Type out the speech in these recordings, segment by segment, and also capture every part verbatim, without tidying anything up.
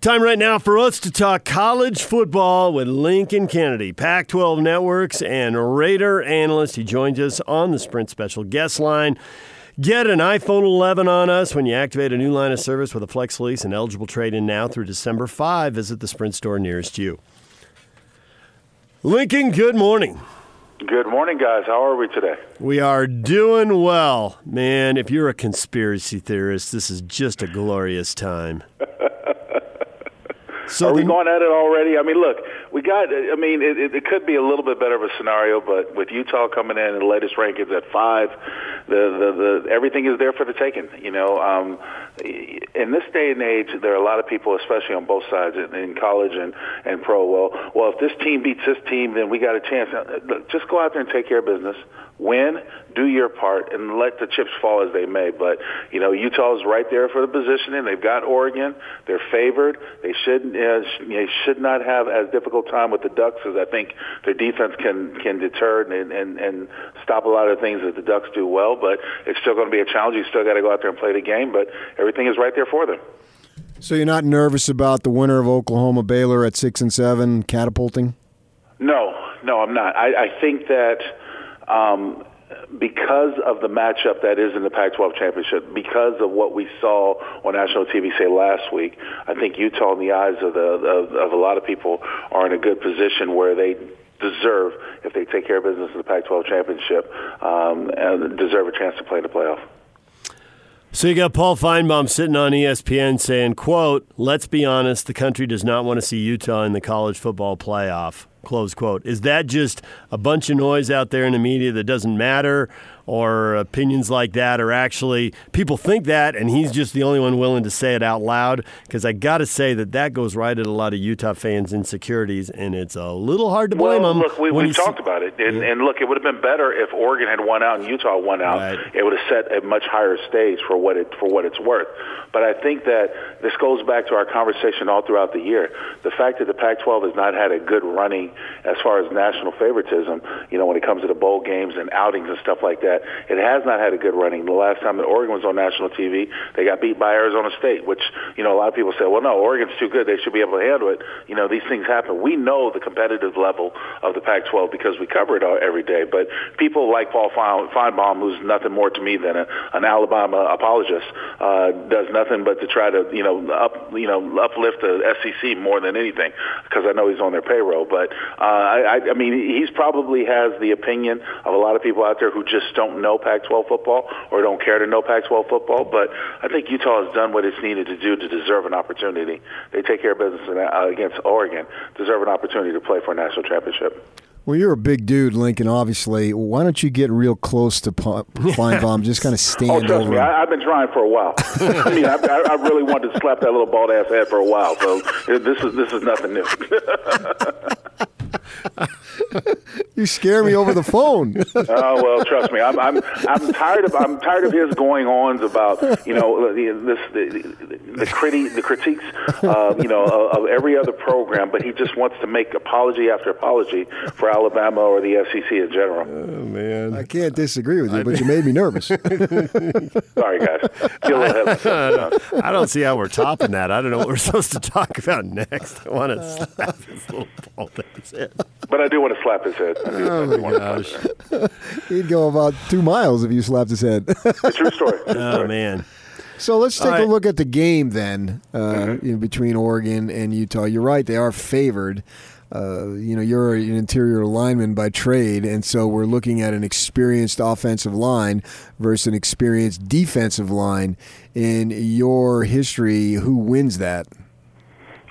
Time right now for us to talk college football with Lincoln Kennedy, Pac twelve Networks and Raider analyst. He joins us on the Sprint Special Guest Line. Get an iPhone eleven on us when you activate a new line of service with a Flex lease and eligible trade-in now through December fifth. Visit the Sprint store nearest you. Lincoln, good morning. Good morning, guys. How are we today? We are doing well. Man, if you're a conspiracy theorist, this is just a glorious time. So Are we the, going at it already? I mean, look, we got, I mean, it, it, it could be a little bit better of a scenario, but with Utah coming in and the latest rankings at five, the, the, the everything is there for the taking. You know, um, in this day and age, there are a lot of people, especially on both sides, in, in college and, and pro, well, well, if this team beats this team, then we got a chance. Look, just go out there and take care of business. Win, do your part, and let the chips fall as they may. But, you know, Utah's right there for the positioning. They've got Oregon. They're favored. They shouldn't. They should not have as difficult time with the Ducks as I think their defense can, can deter and, and, and stop a lot of things that the Ducks do well. But it's still going to be a challenge. You still got to go out there and play the game. But everything is right there for them. So you're not nervous about the winner of Oklahoma Baylor at six and seven catapulting? No, no, I'm not. I, I think that. Um, because of the matchup that is in the Pac twelve championship, because of what we saw on national T V, say, last week, I think Utah, in the eyes of, the, of, of a lot of people, are in a good position where they deserve, if they take care of business in the Pac twelve championship, um, and deserve a chance to play in the playoff. So you got Paul Finebaum sitting on E S P N saying, quote, "Let's be honest, the country does not want to see Utah in the college football playoff," close quote. Is that just a bunch of noise out there in the media that doesn't matter, or opinions like that, or actually people think that and he's just the only one willing to say it out loud? Because I got to say that that goes right at a lot of Utah fans' insecurities, and it's a little hard to blame well, them. Look, we, we talked see- about it, and, yeah. and look, it would have been better if Oregon had won out and Utah won out. Right. It would have set a much higher stage for what it for what it's worth. But I think that this goes back to our conversation all throughout the year. The fact that the Pac twelve has not had a good running as far as national favoritism, you know, when it comes to the bowl games and outings and stuff like that, it has not had a good running. The last time that Oregon was on national T V, they got beat by Arizona State, which, you know, a lot of people say, well, no, Oregon's too good. They should be able to handle it. You know, these things happen. We know the competitive level of the Pac twelve because we cover it all, every day. But people like Paul Finebaum, who's nothing more to me than a, an Alabama apologist, uh, does nothing but to try to, you know, up, you know, uplift the S E C more than anything, because I know he's on their payroll. But, uh, I, I mean, he's probably has the opinion of a lot of people out there who just don't know Pac twelve football or don't care to know Pac twelve football. But I think Utah has done what it's needed to do to deserve an opportunity. They take care of business against Oregon, deserve an opportunity to play for a national championship. Well, you're a big dude, Lincoln, obviously. Why don't you get real close to Finebaum, just kind of stand over him? Oh, trust me, I, I've been trying for a while. I mean, I, I really wanted to slap that little bald-ass head for a while, so this is, this is nothing new. You scare me over the phone. Oh uh, well, trust me. I'm I'm I'm tired of I'm tired of his going ons about you know the, this the the, criti- the critiques uh, you know of, of every other program, but he just wants to make apology after apology for Alabama or the S E C in general. Oh man, I can't disagree with you, but you made me nervous. Sorry guys, I don't see how we're topping that. I don't know what we're supposed to talk about next. I want to slap this little bald ass head. But I do want to slap his head. I do, oh I do my gosh. He'd go about two miles if you slapped his head. It's true story. True oh, story. man. So let's take right. a look at the game then uh, mm-hmm. in between Oregon and Utah. You're right. They are favored. Uh, you know, you're an interior lineman by trade, and so we're looking at an experienced offensive line versus an experienced defensive line. In your history, who wins that?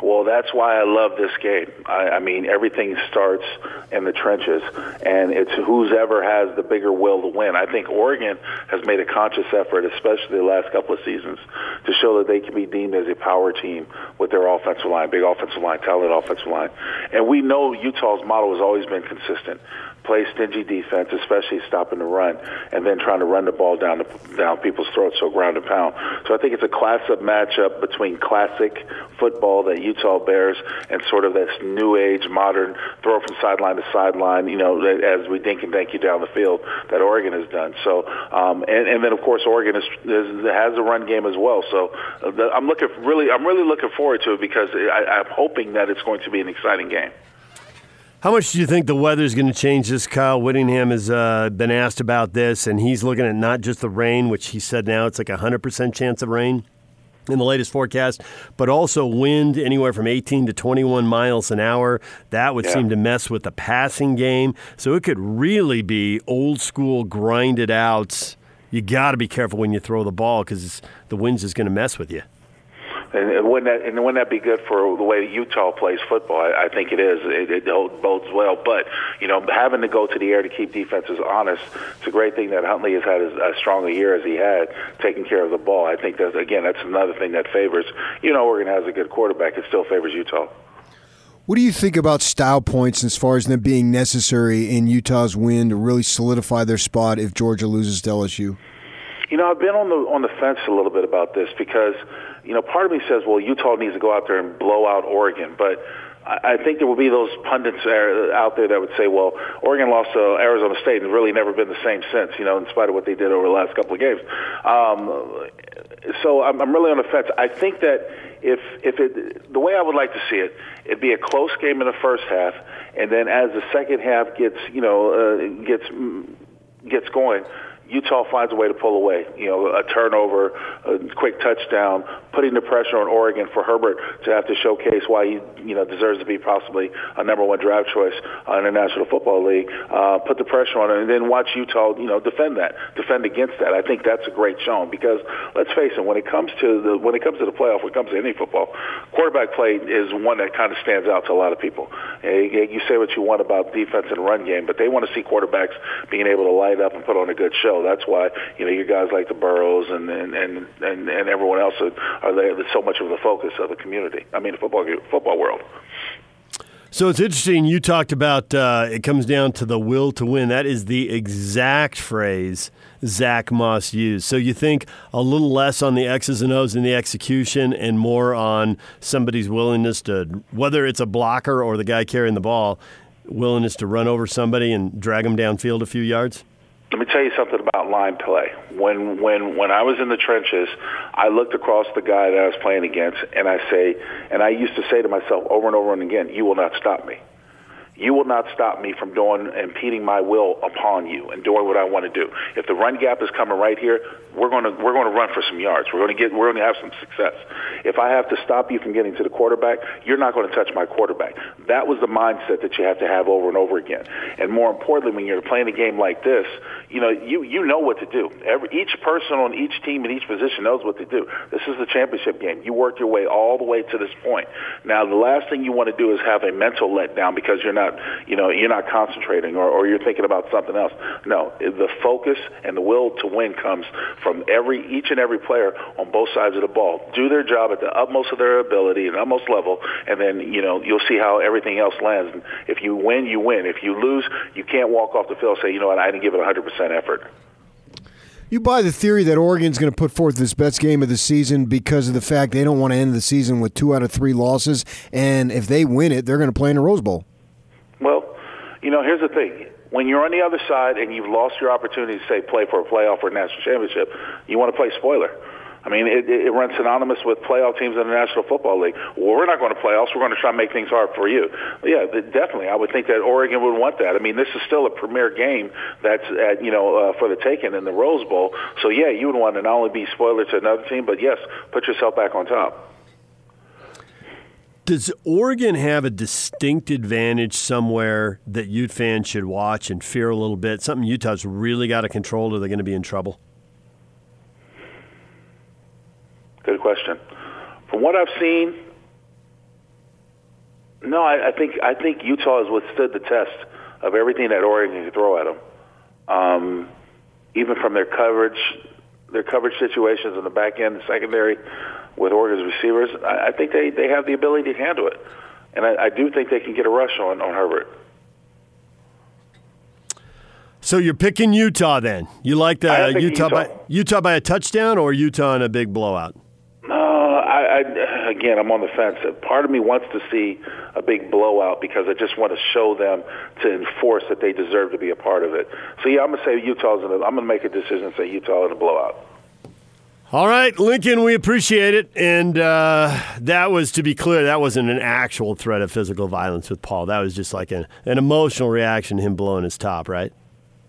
Well, that's why I love this game. I, I mean, everything starts in the trenches, and it's whoever has the bigger will to win. I think Oregon has made a conscious effort, especially the last couple of seasons, to show that they can be deemed as a power team with their offensive line, big offensive line, talented offensive line. And we know Utah's model has always been consistent. play stingy defense, especially stopping the run, and then trying to run the ball down the, down people's throats, so ground and pound. So I think it's a class-up matchup between classic football that Utah bears and sort of this new-age, modern throw from sideline to sideline, you know, as we dink and dank you down the field that Oregon has done. So, um, and, and then, of course, Oregon is, is, has a run game as well. So I'm looking really, I'm really looking forward to it because I, I'm hoping that it's going to be an exciting game. How much do you think the weather is going to change this? Kyle Whittingham has uh, been asked about this, and he's looking at not just the rain, which he said now it's like a one hundred percent chance of rain in the latest forecast, but also wind anywhere from eighteen to twenty-one miles an hour. That would yeah. seem to mess with the passing game. So it could really be old-school grinded outs. You got to be careful when you throw the ball because the wind's just going to mess with you. And wouldn't that, and wouldn't that be good for the way Utah plays football? I, I think it is. It, it bodes well. But, you know, having to go to the air to keep defenses honest, it's a great thing that Huntley has had as, as strong a year as he had, taking care of the ball. I think, that again, that's another thing that favors, you know, Oregon has a good quarterback. It still favors Utah. What do you think about style points as far as them being necessary in Utah's win to really solidify their spot if Georgia loses to L S U? You know, I've been on the on the fence a little bit about this because, you know, part of me says, well, Utah needs to go out there and blow out Oregon, but I think there will be those pundits out there that would say, well, Oregon lost to Arizona State and really never been the same since, you know, in spite of what they did over the last couple of games. Um, so I'm, I'm really on the fence. I think that if if it, the way I would like to see it, it'd be a close game in the first half, and then as the second half gets, you know, uh, gets gets going, Utah finds a way to pull away, you know, a turnover, a quick touchdown, putting the pressure on Oregon for Herbert to have to showcase why he, you know, deserves to be possibly a number one draft choice in the National Football League, uh, put the pressure on him, and then watch Utah, you know, defend that, defend against that. I think that's a great showing because, let's face it, when it comes to the when it comes to the playoff, when it comes to any football, quarterback play is one that kind of stands out to a lot of people. You say what you want about defense and run game, but they want to see quarterbacks being able to light up and put on a good show. That's why, you know, you guys like the Burrows and and, and, and everyone else are, are there. That's so much of the focus of the community. I mean, the football football world. So it's interesting. You talked about uh, it comes down to the will to win. That is the exact phrase Zach Moss used. So you think a little less on the X's and O's in the execution and more on somebody's willingness to, whether it's a blocker or the guy carrying the ball, willingness to run over somebody and drag them downfield a few yards? Let me tell you something about line play. When when when I was in the trenches, I looked across the guy that I was playing against, and I say, and I used to say to myself over and over and again, "You will not stop me. You will not stop me from doing, impeding my will upon you and doing what I want to do. If the run gap is coming right here, we're going to we're going to run for some yards. We're going to get we're going to have some success. If I have to stop you from getting to the quarterback, you're not going to touch my quarterback." That was the mindset that you have to have over and over again. And more importantly, when you're playing a game like this, you know you you know what to do. Every each person on each team in each position knows what to do. This is the championship game. You worked your way all the way to this point. Now, the last thing you want to do is have a mental letdown because you're not you know, you're not concentrating or, or you're thinking about something else. No, the focus and the will to win comes from every each and every player on both sides of the ball. Do their job at the utmost of their ability and utmost level, and then, you know, you'll see how everything else lands. And if you win, you win. If you lose, you can't walk off the field and say, you know what, I didn't give it one hundred percent effort. You buy the theory that Oregon's going to put forth its best game of the season because of the fact they don't want to end the season with two out of three losses, and if they win it, they're going to play in the Rose Bowl. Well, you know, here's the thing. When you're on the other side and you've lost your opportunity to, say, play for a playoff or a national championship, you want to play spoiler. I mean, it, it runs synonymous with playoff teams in the National Football League. Well, we're not going to playoffs. We're going to try to make things hard for you. But yeah, definitely. I would think that Oregon would want that. I mean, this is still a premier game that's, at, you know, uh, for the taking in the Rose Bowl. So, yeah, you would want to not only be spoiler to another team, but, yes, put yourself back on top. Does Oregon have a distinct advantage somewhere that Ute fans should watch and fear a little bit? Something Utah's really got to control, or they're going to be in trouble? Good question. From what I've seen, no, I, I think I think Utah has withstood the test of everything that Oregon can throw at them, um, even from their coverage. Their coverage situations in the back end, the secondary, with Oregon's receivers, I, I think they, they have the ability to handle it. And I, I do think they can get a rush on, on Herbert. So you're picking Utah then? You like the uh, Utah, Utah by Utah by a touchdown or Utah in a big blowout? No, uh, I, I again I'm on the fence. Part of me wants to see a big blowout because I just want to show them to enforce that they deserve to be a part of it. So yeah, I'm gonna say Utah's in a, I'm gonna make a decision and say Utah in a blowout. All right, Lincoln, we appreciate it. And uh, that was, to be clear, that wasn't an actual threat of physical violence with Paul. That was just like an, an emotional reaction to him blowing his top, right?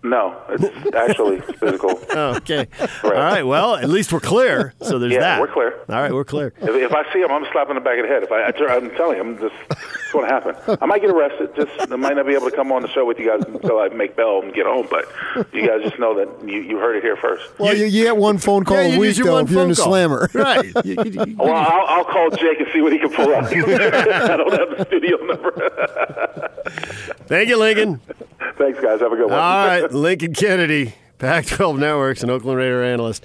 No, it's actually physical. Oh, okay. Right. All right, well, at least we're clear, so there's yeah, that. Yeah, we're clear. All right, we're clear. If, if I see him, I'm slapping the back of the head. If I, I, I'm telling him, this is going to happen. I might get arrested. Just I might not be able to come on the show with you guys until I make bail and get home, but you guys just know that you, you heard it here first. Well, you, you get one phone call yeah, a week, though, if you're in the slammer. Right. you, you, you, well, I'll, I'll call Jake and see what he can pull out. I don't have the studio number. Thank you, Lincoln. Thanks, guys. Have a good one. All right. Lincoln Kennedy, Pac twelve Networks, and Oakland Raider analyst.